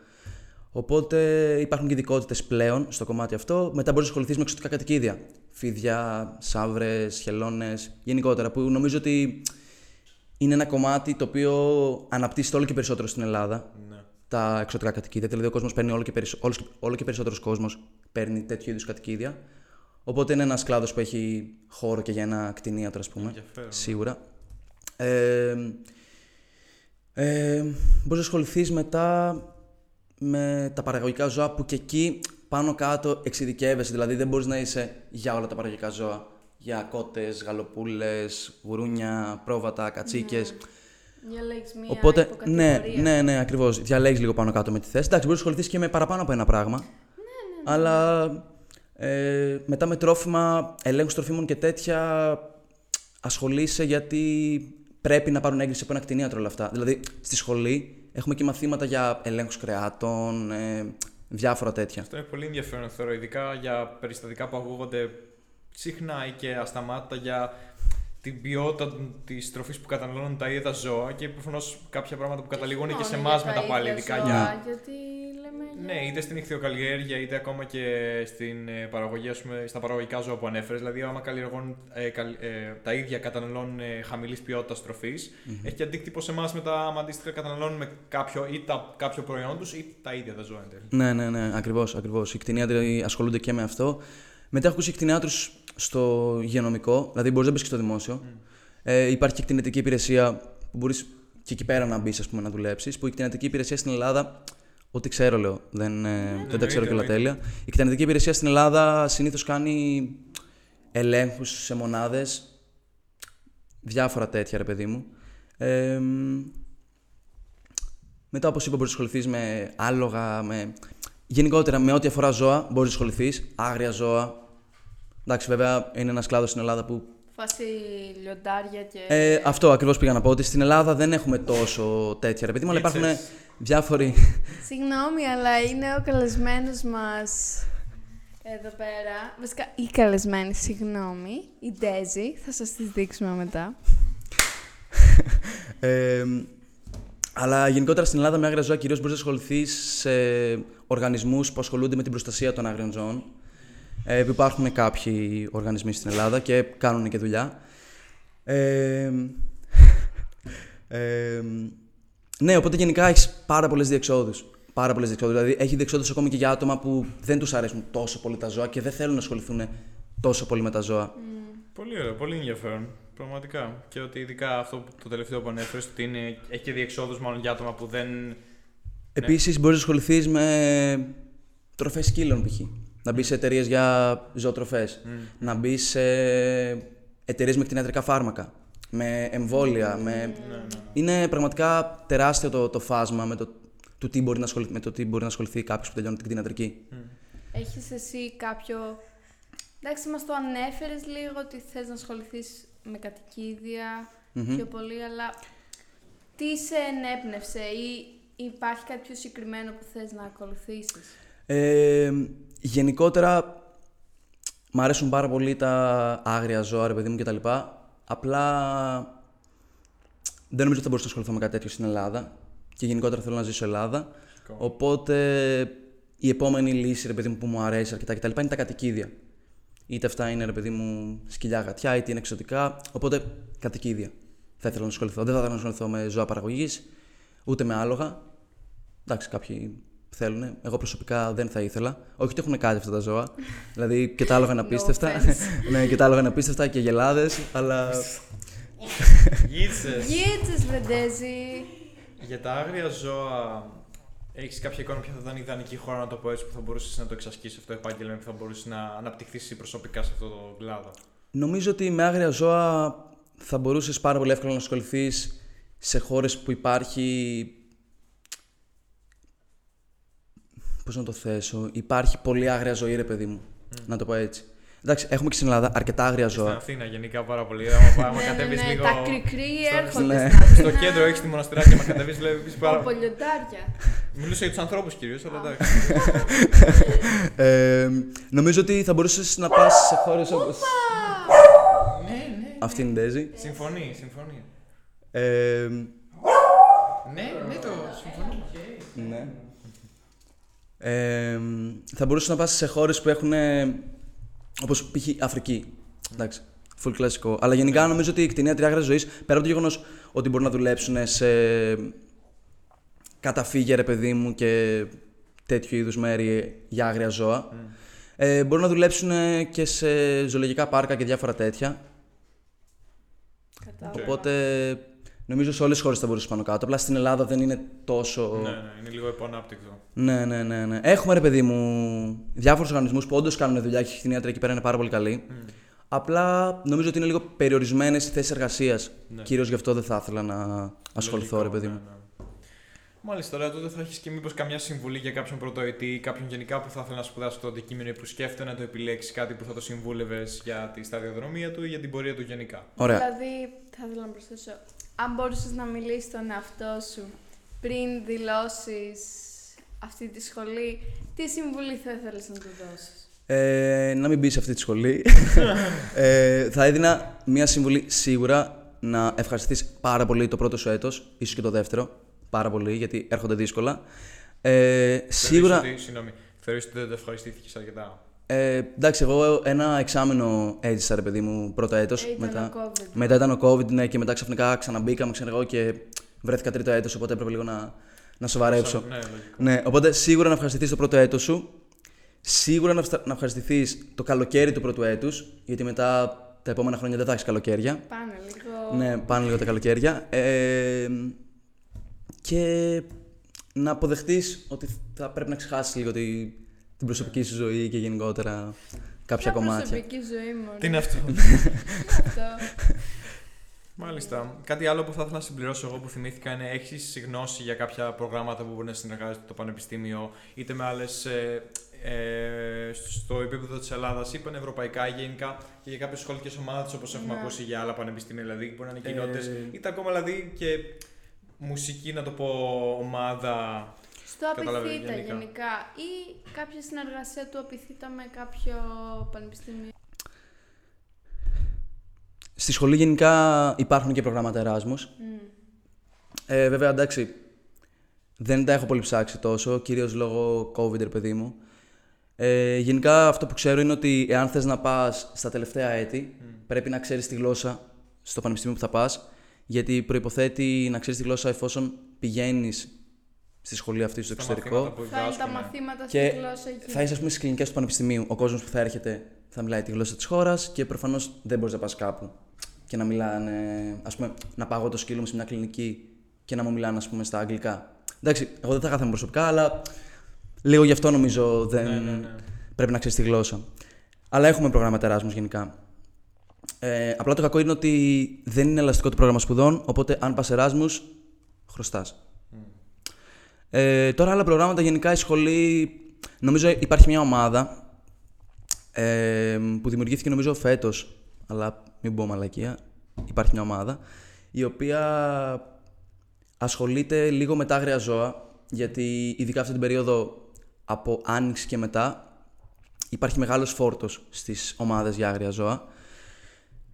Οπότε υπάρχουν και ειδικότητες πλέον στο κομμάτι αυτό. Μετά μπορείς να ασχοληθείς με εξωτικά κατοικίδια. Φίδια, σαύρες, χελώνες, γενικότερα. Που νομίζω ότι είναι ένα κομμάτι το οποίο αναπτύσσεται όλο και περισσότερο στην Ελλάδα. Ναι. Τα εξωτικά κατοικίδια. Δηλαδή, ο κόσμος παίρνει όλο και, περισσο... όλο... όλο και περισσότερος κόσμος παίρνει τέτοιου είδους κατοικίδια. Οπότε είναι ένας κλάδος που έχει χώρο και για ένα κτηνίατρο, ας πούμε. Σίγουρα. Ε... Ε... Μπορείς να ασχοληθείς μετά με τα παραγωγικά ζώα που και εκεί πάνω κάτω εξειδικεύεσαι. Δηλαδή δεν μπορείς να είσαι για όλα τα παραγωγικά ζώα. Για κότες, γαλοπούλες, γουρούνια, πρόβατα, κατσίκες. Ναι. Διαλέγεις μία οπότε, υποκατηγορία. Ναι, ναι, ναι, ακριβώς. Διαλέγεις λίγο πάνω κάτω με τη θέση. Εντάξει, μπορείς να ασχοληθείς και με παραπάνω από ένα πράγμα. Ναι, ναι, ναι. Αλλά ε, μετά με τρόφιμα, ελέγχους τροφίμων και τέτοια ασχολείσαι γιατί πρέπει να πάρουν έγκριση από ένα κτηνίατρο όλα αυτά. Δηλαδή στη σχολή. Έχουμε και μαθήματα για ελέγχους κρεάτων, ε, διάφορα τέτοια. Αυτό είναι πολύ ενδιαφέρον θεωρώ, ειδικά για περιστατικά που ακούγονται συχνά ή και ασταμάτητα για την ποιότητα της τροφής που καταναλώνουν τα ίδια τα ζώα και προφανώς κάποια πράγματα που καταλήγουν και σε εμάς μετά πάλι, ειδικά ζώα, για... γιατί λέμε... Ναι, είτε στην ιχθυοκαλλιέργεια είτε ακόμα και στην παραγωγή, πούμε, στα παραγωγικά ζώα που ανέφερες. Δηλαδή, άμα καλλιεργούν ε, καλ, ε, τα ίδια καταναλώνουν ε, χαμηλής ποιότητας τροφής, mm-hmm. έχει και αντίκτυπο σε εμάς μετά, άμα αντίστοιχα καταναλώνουν με κάποιο, ή τα, κάποιο προϊόν τους ή τα ίδια τα ζώα εν τέλει. Ναι, ναι, ναι, ακριβώς, ακριβώς. Οι κτηνίατροι ασχολούνται και με αυτό. Μετά έχω ακούσει κτηνιάτρους στο υγειονομικό, δηλαδή μπορείς να μπεις και στο δημόσιο. Mm. Ε, υπάρχει και κτηνιατρική υπηρεσία που μπορείς και εκεί πέρα να μπεις, ας πούμε, να δουλέψεις. Που η κτηνιατρική υπηρεσία στην Ελλάδα, ό,τι ξέρω λέω, δεν, ε, δεν ναι, τα ναι, ξέρω ναι, και όλα ναι. τέλεια. Η κτηνιατρική υπηρεσία στην Ελλάδα συνήθως κάνει ελέγχους σε μονάδες, διάφορα τέτοια, ρε παιδί μου. Ε, μετά, όπως είπα, μπορείς να ασχοληθείς με άλογα, με... Γενικότερα, με ό,τι αφορά ζώα, μπορείς να ασχοληθείς, άγρια ζώα. Εντάξει, βέβαια, είναι ένας κλάδος στην Ελλάδα που... Φάση λιοντάρια και... Ε, αυτό ακριβώς πήγα να πω, ότι στην Ελλάδα δεν έχουμε τόσο τέτοια, ρε παιδί μου, αλλά υπάρχουν διάφοροι... Συγγνώμη, αλλά είναι ο καλεσμένος μας εδώ πέρα. Βασικά, η καλεσμένη, συγγνώμη, η Ντέζη, θα σας τη δείξουμε μετά. ε, Αλλά γενικότερα στην Ελλάδα με άγρια ζώα κυρίως μπορείς να ασχοληθείς σε οργανισμούς που ασχολούνται με την προστασία των άγριων ζώων. Ε, που υπάρχουν κάποιοι οργανισμοί στην Ελλάδα και κάνουν και δουλειά. Ε, ε, ναι, οπότε γενικά έχεις πάρα πολλές διεξόδους. Πάρα πολλές διεξόδους. Δηλαδή έχει διεξόδους ακόμη και για άτομα που δεν τους αρέσουν τόσο πολύ τα ζώα και δεν θέλουν να ασχοληθούν τόσο πολύ με τα ζώα. Mm. Πολύ ωραία, πολύ ενδιαφέρον. Πραγματικά. Και ότι ειδικά αυτό το τελευταίο που ανέφερες, ότι είναι, έχει και διεξόδους μάλλον για άτομα που δεν. Επίσης, ναι. μπορείς να ασχοληθείς με τροφές σκύλων, π.χ. Να μπεις σε εταιρείες για ζωοτροφές, mm. να μπεις σε εταιρείες με κτηνιατρικά φάρμακα, με εμβόλια. Mm. Με... Ναι, ναι. Είναι πραγματικά τεράστιο το, το φάσμα με το, το τι μπορεί να ασχοληθεί, με το τι μπορεί να ασχοληθεί κάποιος που τελειώνει την κτηνιατρική. Mm. Έχεις εσύ κάποιο. Εντάξει, μας το ανέφερες λίγο ότι θες να ασχοληθείς με κατοικίδια mm-hmm. πιο πολύ, αλλά τι σε ενέπνευσε ή υπάρχει κάτι πιο συγκεκριμένο που θες να ακολουθήσεις? Ε, γενικότερα, μ' αρέσουν πάρα πολύ τα άγρια ζώα, ρε παιδί μου κτλ. Απλά δεν νομίζω ότι θα μπορούσα να ασχοληθώ με κάτι τέτοιο στην Ελλάδα και γενικότερα θέλω να ζήσω Ελλάδα. Cool. Οπότε η επόμενη λύση, ρε παιδί μου, που μου αρέσει αρκετά κτλ. είναι τα κατοικίδια. Είτε αυτά είναι, ρε παιδί μου, σκυλιά, γατιά, είτε είναι εξωτικά. Οπότε κατοικίδια θα ήθελα να ασχοληθώ. Δεν θα ήθελα να ασχοληθώ με ζώα παραγωγής, ούτε με άλογα. Εντάξει, κάποιοι θέλουν. Εγώ προσωπικά δεν θα ήθελα. Όχι ότι έχουν κάτι αυτά τα ζώα. Δηλαδή και τα άλογα είναι απίστευτα. Ναι, και τα άλογα είναι απίστευτα και γελάδες, αλλά. Γίτσες! Γίτσες, Βεντέζη! Για τα άγρια ζώα. Έχεις κάποια εικόνα ποια θα ήταν η ιδανική χώρα, να το πω έτσι, που θα μπορούσες να το εξασκήσεις αυτό το επάγγελμα, που θα μπορούσες να αναπτυχθείς προσωπικά σε αυτό το κλάδο? Νομίζω ότι με άγρια ζώα θα μπορούσες πάρα πολύ εύκολα να ασχοληθείς σε χώρες που υπάρχει. Πώς να το θέσω, υπάρχει πολύ άγρια ζωή, ρε παιδί μου. Mm. Να το πω έτσι. Εντάξει, έχουμε και στην Ελλάδα αρκετά άγρια ζώα. Στην Αθήνα γενικά πάρα πολύ. Άμα κατέβεις λίγο. Τα κρικροί έρχονται. Στο κέντρο έχεις τη μοναστηράκια, μα κατέβεις, βλέπεις πάρα πολύ. Πολιοντάρια. Μιλούσα για τους ανθρώπους κυρίως, αλλά εντάξει. Νομίζω ότι θα μπορούσες να πας σε χώρες όπως. Ναι, ναι. Αυτή είναι η Ντέζη. Συμφωνεί, συμφωνεί. Ναι, ναι, το συμφωνώ. Ναι. Ε, θα μπορούσες να πας σε χώρες που έχουν, όπως π.χ. Αφρική. Εντάξει, full κλασικό. Αλλά γενικά νομίζω ότι η κτηνίατροι άγριας ζωής, πέρα από το γεγονός ότι μπορούν να δουλέψουν σε καταφύγια, ρε παιδί μου, και τέτοιου είδους μέρη για άγρια ζώα, mm. ε, μπορούν να δουλέψουν και σε ζωολογικά πάρκα και διάφορα τέτοια. Κατάλαβα. Οπότε νομίζω σε όλες τις χώρες θα μπορούσες πάνω κάτω. Απλά στην Ελλάδα δεν είναι τόσο. Ναι, ναι, είναι λίγο υποανάπτυκτο. Ναι, ναι, ναι, ναι. Έχουμε, ρε παιδί μου, διάφορους οργανισμούς που όντως κάνουν δουλειά και η κτηνίατροι εκεί πέρα είναι πάρα πολύ καλοί. Mm. Απλά νομίζω ότι είναι λίγο περιορισμένες οι θέσεις εργασίας. Ναι. Κυρίως γι' αυτό δεν θα ήθελα να ασχοληθώ, λογικό, ρε παιδί μου. Ναι, ναι. Μάλιστα, τώρα τότε θα έχεις και μήπως καμιά συμβουλή για κάποιον πρωτοετή ή κάποιον γενικά που θα ήθελε να σπουδάσει το αντικείμενο ή που σκέφτεται να το επιλέξει, κάτι που θα το συμβούλευες για τη σταδιοδρομία του ή για την πορεία του γενικά? Ωραία. Δηλαδή, θα ήθελα να προσθέσω. Αν μπορούσες να μιλήσεις στον εαυτό σου πριν δηλώσεις αυτή τη σχολή, τι συμβουλή θα ήθελες να του δώσεις? Ε, να μην μπεις σε αυτή τη σχολή. ε, θα έδινα μία συμβουλή σίγουρα, να ευχαριστείς πάρα πολύ το πρώτο σου έτος, ίσως και το δεύτερο, πάρα πολύ, γιατί έρχονται δύσκολα. Ε, σίγουρα. Συγγνώμη, θεωρείς ότι δεν το ευχαριστήθηκες αρκετά? Ε, εντάξει, εγώ ένα εξάμηνο έζησα, ρε παιδί μου, πρώτο έτος. Ε, μετά, μετά ήταν ο COVID, ναι, και μετά ξαφνικά ξαναμπήκαμε, ξέρω εγώ, και βρέθηκα τρίτο έτος. Οπότε έπρεπε λίγο να, να σοβαρέψω. Ναι, ναι, οπότε σίγουρα να ευχαριστηθείς το πρώτο έτος σου. Σίγουρα να, να ευχαριστηθείς το καλοκαίρι του πρώτου έτους, γιατί μετά τα επόμενα χρόνια δεν θα έχεις καλοκαίρια. Πάνε λίγο. Ναι, πάνε λίγο τα καλοκαίρια. Ε, και να αποδεχτείς ότι θα πρέπει να ξεχάσεις λίγο τη. Την προσωπική σου ζωή και γενικότερα κάποια Ποια κομμάτια. Την προσωπική ζωή μου. Τι είναι αυτό. Μάλιστα. Κάτι άλλο που θα ήθελα να συμπληρώσω εγώ που θυμήθηκα είναι: έχεις γνώση για κάποια προγράμματα που μπορεί να συνεργάζεται το Πανεπιστήμιο είτε με άλλες ε, ε, στο επίπεδο της Ελλάδας ή πανευρωπαϊκά γενικά και για κάποιες σχολικές ομάδες όπως έχουμε yeah. ακούσει για άλλα πανεπιστήμια, δηλαδή που μπορεί να είναι κοινότητες ε... είτε ακόμα δηλαδή και μουσική, να το πω, ομάδα. Στο Απιθύτα γενικά. γενικά ή κάποια συνεργασία του Απιθύτα με κάποιο πανεπιστήμιο? Στη σχολή γενικά υπάρχουν και προγράμματα Εράσμους. Mm. Ε, βέβαια, εντάξει, δεν τα έχω πολύ ψάξει τόσο, κυρίως λόγω COVID, ρε παιδί μου. Ε, γενικά αυτό που ξέρω είναι ότι εάν θες να πας στα τελευταία έτη, mm. πρέπει να ξέρεις τη γλώσσα στο πανεπιστήμιο που θα πας, γιατί προϋποθέτει να ξέρεις τη γλώσσα εφόσον πηγαίνεις στη σχολή αυτή, στο εξωτερικό. Θα είναι τα μαθήματα στη γλώσσα εκεί. Θα είσαι, ας πούμε, στις κλινικές του Πανεπιστημίου. Ο κόσμος που θα έρχεται θα μιλάει τη γλώσσα της χώρας και προφανώς δεν μπορείς να πας κάπου και να μιλάνε. Ας πούμε, να πάγω το σκύλο μου σε μια κλινική και να μου μιλάνε, ας πούμε, στα αγγλικά. Εντάξει, εγώ δεν τα κάθομαι προσωπικά, αλλά λίγο γι' αυτό νομίζω δεν ναι, ναι, ναι. πρέπει να ξέρεις τη γλώσσα. Αλλά έχουμε προγράμματα Εράσμους γενικά. Ε, απλά το κακό είναι ότι δεν είναι ελαστικό το πρόγραμμα σπουδών, οπότε αν πας Εράσμους, χρωστάς. Ε, τώρα άλλα προγράμματα, γενικά η σχολή, νομίζω υπάρχει μια ομάδα ε, που δημιουργήθηκε νομίζω φέτος, αλλά μην πω μαλακία, υπάρχει μια ομάδα η οποία ασχολείται λίγο με τα άγρια ζώα, γιατί ειδικά αυτή την περίοδο από Άνοιξη και μετά υπάρχει μεγάλος φόρτος στις ομάδες για άγρια ζώα.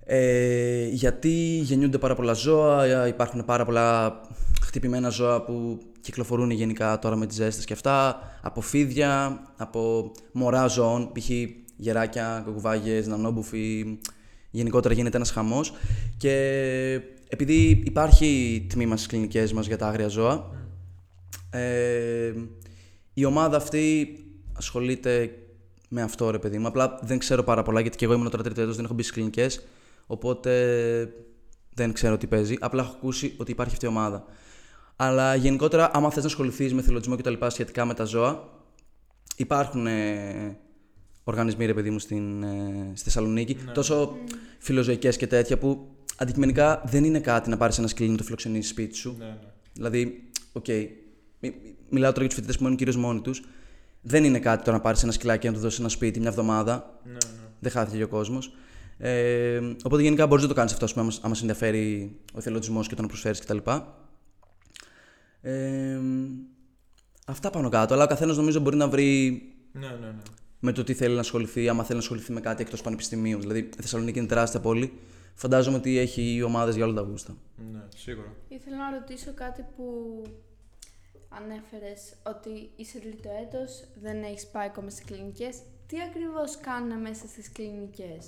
Ε, γιατί γεννιούνται πάρα πολλά ζώα, υπάρχουν πάρα πολλά χτυπημένα ζώα που κυκλοφορούν γενικά τώρα με τις ζέστες και αυτά, από φίδια, από μωρά ζώων, π.χ. γεράκια, κουκουβάγες, νανόμπουφοι, γενικότερα γίνεται ένας χαμός. Και επειδή υπάρχει τμήμα στις κλινικές μας για τα άγρια ζώα, ε, η ομάδα αυτή ασχολείται με αυτό, ρε παιδί μου. Απλά δεν ξέρω πάρα πολλά, γιατί και εγώ ήμουν τώρα τρίτο έτος, δεν έχω μπει στις κλινικές, οπότε δεν ξέρω τι παίζει. Απλά έχω ακούσει ότι υπάρχει αυτή η ομάδα. Αλλά γενικότερα, άμα θες να ασχοληθείς με θηλωτισμό και τα λοιπά σχετικά με τα ζώα, υπάρχουν ε, οργανισμοί, ρε παιδί μου, στην, ε, στη Θεσσαλονίκη, ναι. τόσο φιλοζωικές και τέτοια, που αντικειμενικά δεν είναι κάτι να πάρεις ένα σκυλί να το φιλοξενήσεις σπίτι σου. Ναι, ναι. Δηλαδή, οκ, okay, μι, μιλάω τώρα για τους φοιτητές που μένουν κυρίως μόνοι τους. Δεν είναι κάτι το να πάρεις ένα σκυλάκι να του δώσεις ένα σπίτι μια εβδομάδα. Ναι, ναι. Δεν χάθηκε ο κόσμος. Ε, οπότε γενικά μπορείς να το κάνεις αυτό, πούμε, άμα σε ενδιαφέρει ο θελοντισμός και το να προσφέρεις κτλ. Ε, αυτά πάνω κάτω. Αλλά ο καθένας νομίζω μπορεί να βρει ναι, ναι, ναι. με το τι θέλει να ασχοληθεί, άμα θέλει να ασχοληθεί με κάτι εκτός πανεπιστημίου. Δηλαδή, η Θεσσαλονίκη είναι τεράστια πόλη. Φαντάζομαι ότι έχει ομάδες για όλα τα γούστα. Ναι, σίγουρα. Ήθελα να ρωτήσω κάτι που ανέφερες, ότι είσαι τρίτο έτος, δεν έχεις πάει ακόμα στις κλινικές. Τι ακριβώς κάνουν μέσα στις κλινικές?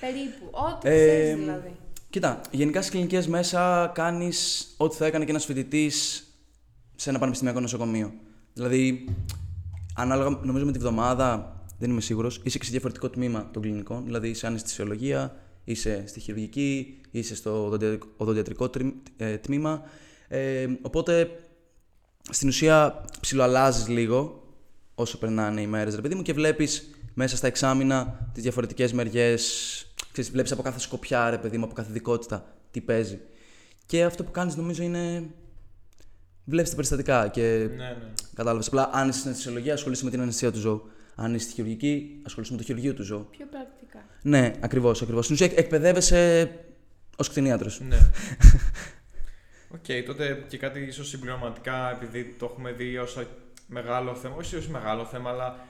Περίπου, ό,τι ε, ξέρεις δηλαδή. Κοίτα, γενικά στις κλινικές μέσα κάνεις ό,τι θα έκανε και ένας φοιτητής σε ένα πανεπιστημιακό νοσοκομείο. Δηλαδή, ανάλογα νομίζω με τη βδομάδα, δεν είμαι σίγουρος, είσαι και σε διαφορετικό τμήμα των κλινικών. Δηλαδή, είσαι αναισθησιολογία, είσαι στη χειρουργική, είσαι στο οδοντιατρικό τμήμα. Ε, οπότε, στην ουσία, ψιλοαλλάζεις λίγο όσο περνάνε οι μέρες, ρε παιδί μου, και βλέπεις μέσα στα εξάμηνα τις διαφορετικές μεριές. Ξέρεις, βλέπεις από κάθε σκοπιά, ρε παιδί μου, από κάθε ειδικότητα τι παίζει. Και αυτό που κάνεις νομίζω είναι. Βλέπεις τα περιστατικά και. Ναι, ναι. Κατάλαβες. Απλά αν είσαι στην αναισθησιολογία, ασχολείσαι με την αναισθησία του ζώου. Αν είσαι στη χειρουργική, ασχολείσαι με το χειρουργείο του ζώου. Πιο πρακτικά. Ναι, ακριβώς, ακριβώς. Στην ουσία εκπαιδεύεσαι ως κτηνίατρος. Ναι. Οκ, okay, τότε και κάτι ίσως συμπληρωματικά, επειδή το έχουμε δει ως μεγάλο θέμα. Όχι ως μεγάλο θέμα, αλλά.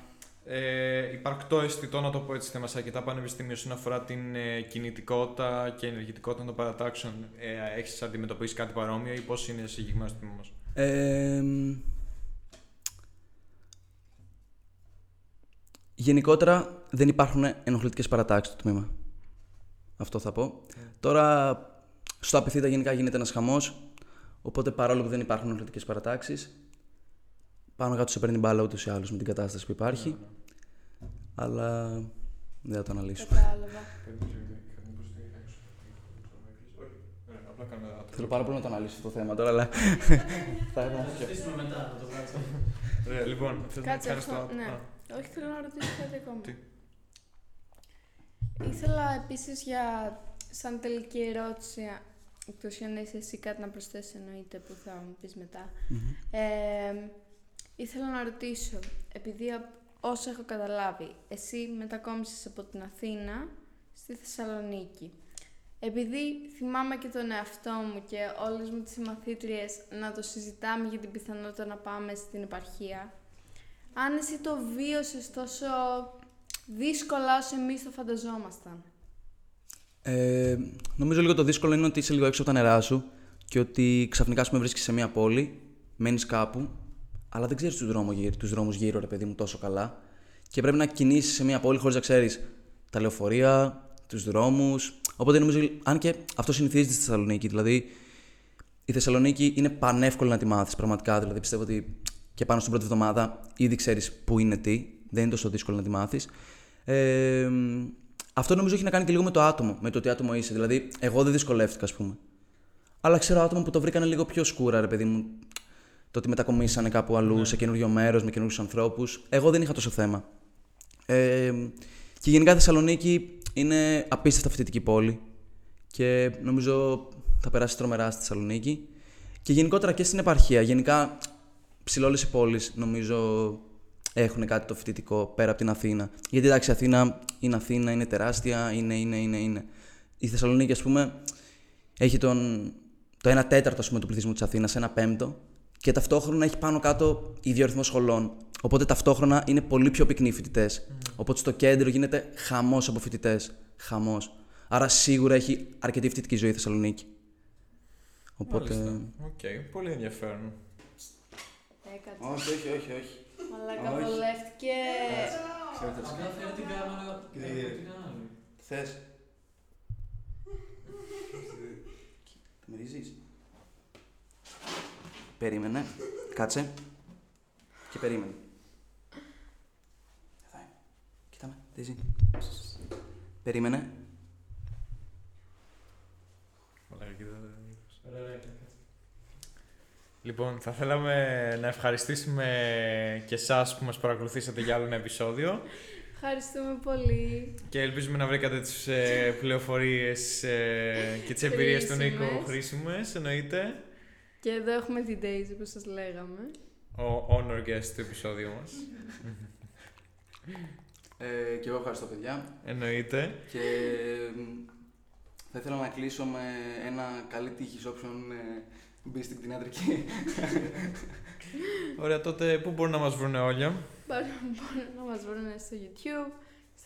Ε, υπαρκτό αισθητό, να το πω έτσι, θέμα σε αρκετά πανεπιστήμια όσον αφορά την ε, κινητικότητα και ενεργητικότητα των παρατάξεων. Ε, έχεις αντιμετωπίσει κάτι παρόμοιο ή πώς είναι συγκεκριμένα στο τμήμα μας? Ε, γενικότερα δεν υπάρχουν ενοχλητικές παρατάξεις στο τμήμα. Αυτό θα πω. Mm. Τώρα στο Απιθύτα γενικά γίνεται ένας χαμός, οπότε παρόλο που δεν υπάρχουν ενοχλητικές παρατάξεις, πάνω κάτω σε παίρνει μπάλα ούτως ή άλλως με την κατάσταση που υπάρχει. Ναι, ναι. Αλλά δεν θα το αναλύσουμε. Κατάλαβα. Θέλω πάρα πολύ να το αναλύσω το θέμα τώρα, αλλά. Θα συζητήσουμε μετά από το βράδυ. Λοιπόν, θες να κάνεις το. Όχι, θέλω να ρωτήσω κάτι ακόμα. Ήθελα επίσης για σαν τελική ερώτηση. Εκτός αν είσαι εσύ κάτι να προσθέσεις, εννοείται, που θα μου πεις μετά. Ήθελα να ρωτήσω, επειδή όσο έχω καταλάβει, εσύ μετακόμισες από την Αθήνα στη Θεσσαλονίκη. Επειδή θυμάμαι και τον εαυτό μου και όλες μου τις συμμαθήτριες να το συζητάμε για την πιθανότητα να πάμε στην επαρχία, αν εσύ το βίωσες τόσο δύσκολα όσο εμείς το φανταζόμασταν. Ε, νομίζω λίγο το δύσκολο είναι ότι είσαι λίγο έξω από τα νερά σου και ότι ξαφνικά σου με βρίσκεις σε μια πόλη, μένεις κάπου, αλλά δεν ξέρεις τους δρόμους γύρω, τους δρόμους γύρω, ρε παιδί μου, τόσο καλά. Και πρέπει να κινήσεις σε μια πόλη χωρίς να ξέρεις τα λεωφορεία, τους δρόμους. Οπότε νομίζω, αν και αυτό συνηθίζεται στη Θεσσαλονίκη. Δηλαδή, η Θεσσαλονίκη είναι πανεύκολο να τη μάθεις πραγματικά. Δηλαδή, πιστεύω ότι και πάνω στην πρώτη εβδομάδα ήδη ξέρεις πού είναι τι. Δεν είναι τόσο δύσκολο να τη μάθεις. Ε, αυτό νομίζω έχει να κάνει και λίγο με το άτομο, με το τι άτομο είσαι. Δηλαδή, εγώ δεν δυσκολεύτηκα, ας πούμε. Αλλά ξέρω άτομα που το βρήκανε λίγο πιο σκούρα, ρε παιδί μου. Το ότι μετακομίσανε κάπου αλλού, ναι. σε καινούριο μέρος, με καινούριους ανθρώπους. Εγώ δεν είχα τόσο θέμα. Ε, και γενικά η Θεσσαλονίκη είναι απίστευτα φοιτητική πόλη. Και νομίζω θα περάσει τρομερά στη Θεσσαλονίκη. Και γενικότερα και στην επαρχία. Γενικά, ψιλόλες οι πόλεις νομίζω έχουν κάτι το φοιτητικό πέρα από την Αθήνα. Γιατί εντάξει, η Αθήνα είναι Αθήνα, είναι τεράστια, είναι, είναι, είναι, είναι. Η Θεσσαλονίκη, ας πούμε, έχει τον, το ένα τέταρτο ας πούμε, του πληθυσμού της Αθήνας, ένα πέμπτο. Και ταυτόχρονα έχει πάνω κάτω ίδιο αριθμό σχολών. Οπότε ταυτόχρονα είναι πολύ πιο πυκνοί φοιτητές. Mm. Οπότε στο κέντρο γίνεται χαμός από φοιτητές. Χαμός. Άρα σίγουρα έχει αρκετή φοιτητική ζωή η Θεσσαλονίκη. Οπότε. Οκ, okay. Πολύ ενδιαφέρον. Έκατσε. Όχι, όχι, όχι. όχι. Μαλάκα, βολεύτηκε. Ξέρετε, φέρε την κάμερα. Θες. Τι μυρίζεις? Περίμενε, κάτσε και περίμενε. Εδώ είναι. Κοίτα με, τι ζει. Περίμενε. Λοιπόν, θα θέλαμε να ευχαριστήσουμε και εσάς που μας παρακολουθήσατε για άλλο ένα επεισόδιο. Ευχαριστούμε πολύ. Και ελπίζουμε να βρήκατε τις ε, πληροφορίες ε, και τις εμπειρίες του Νίκου χρήσιμες, εννοείται. Και εδώ έχουμε την Daisy, όπως σας λέγαμε. Ο honor guest του επεισόδιου μας. ε, και εγώ ευχαριστώ, παιδιά. Εννοείται. Και θα ήθελα να κλείσω με ένα καλή τύχης όποιον ε, μπει στην κτηνιατρική. Ωραία, τότε πού μπορούν να μας βρουνε όλα? Μπορούν να μας βρουνε στο YouTube,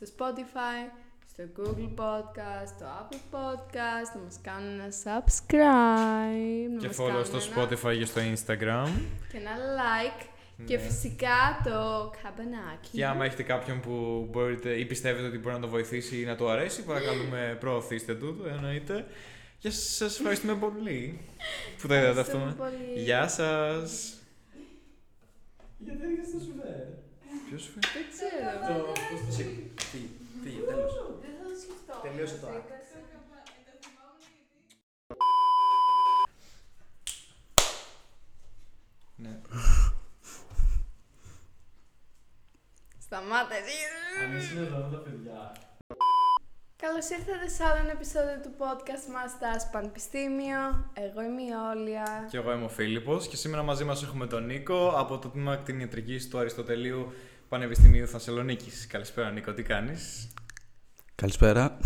στο Spotify, στο Google Podcast, στο Apple Podcast, να μας κάνουν ένα subscribe. Και follow στο ένα... Spotify και στο Instagram. Και ένα like. Ναι. Και φυσικά το καμπανάκι. Και άμα έχετε κάποιον που μπορείτε ή πιστεύετε ότι μπορεί να το βοηθήσει ή να του αρέσει, παρακαλούμε προωθήστε του, εννοείται. Και σας ευχαριστούμε πολύ που τα είδατε αυτό. Γεια σας. Γιατί δεν έχεις το σουβέρ? Ποιο σουβέρ? Δεν ξέρω. Φύγε, τέλος. Τελείωσε το άκρη. Ναι. Σταμάτα εσύ. Αν είσαι εδώ τα παιδιά. Καλώς ήρθατε σε άλλο ένα επεισόδιο του podcast μας στο Πανεπιστήμιο. Εγώ είμαι η Όλια. Και εγώ είμαι ο Φίλιππος και σήμερα μαζί μας έχουμε τον Νίκο από το Τμήμα Κτηνιατρικής του Αριστοτελείου Πανεπιστημίου Θεσσαλονίκης. Καλησπέρα Νίκο, τι κάνεις? Καλησπέρα.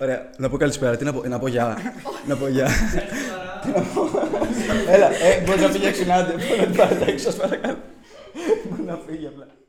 Ωραία, να πω καλησπέρα, τι να πω, να πω γεια. Να πω γεια. Έλα, μπορείς να φύγει έξω, να πάρε τα έξω, σας παρακαλώ. Μπορεί να φύγει απλά.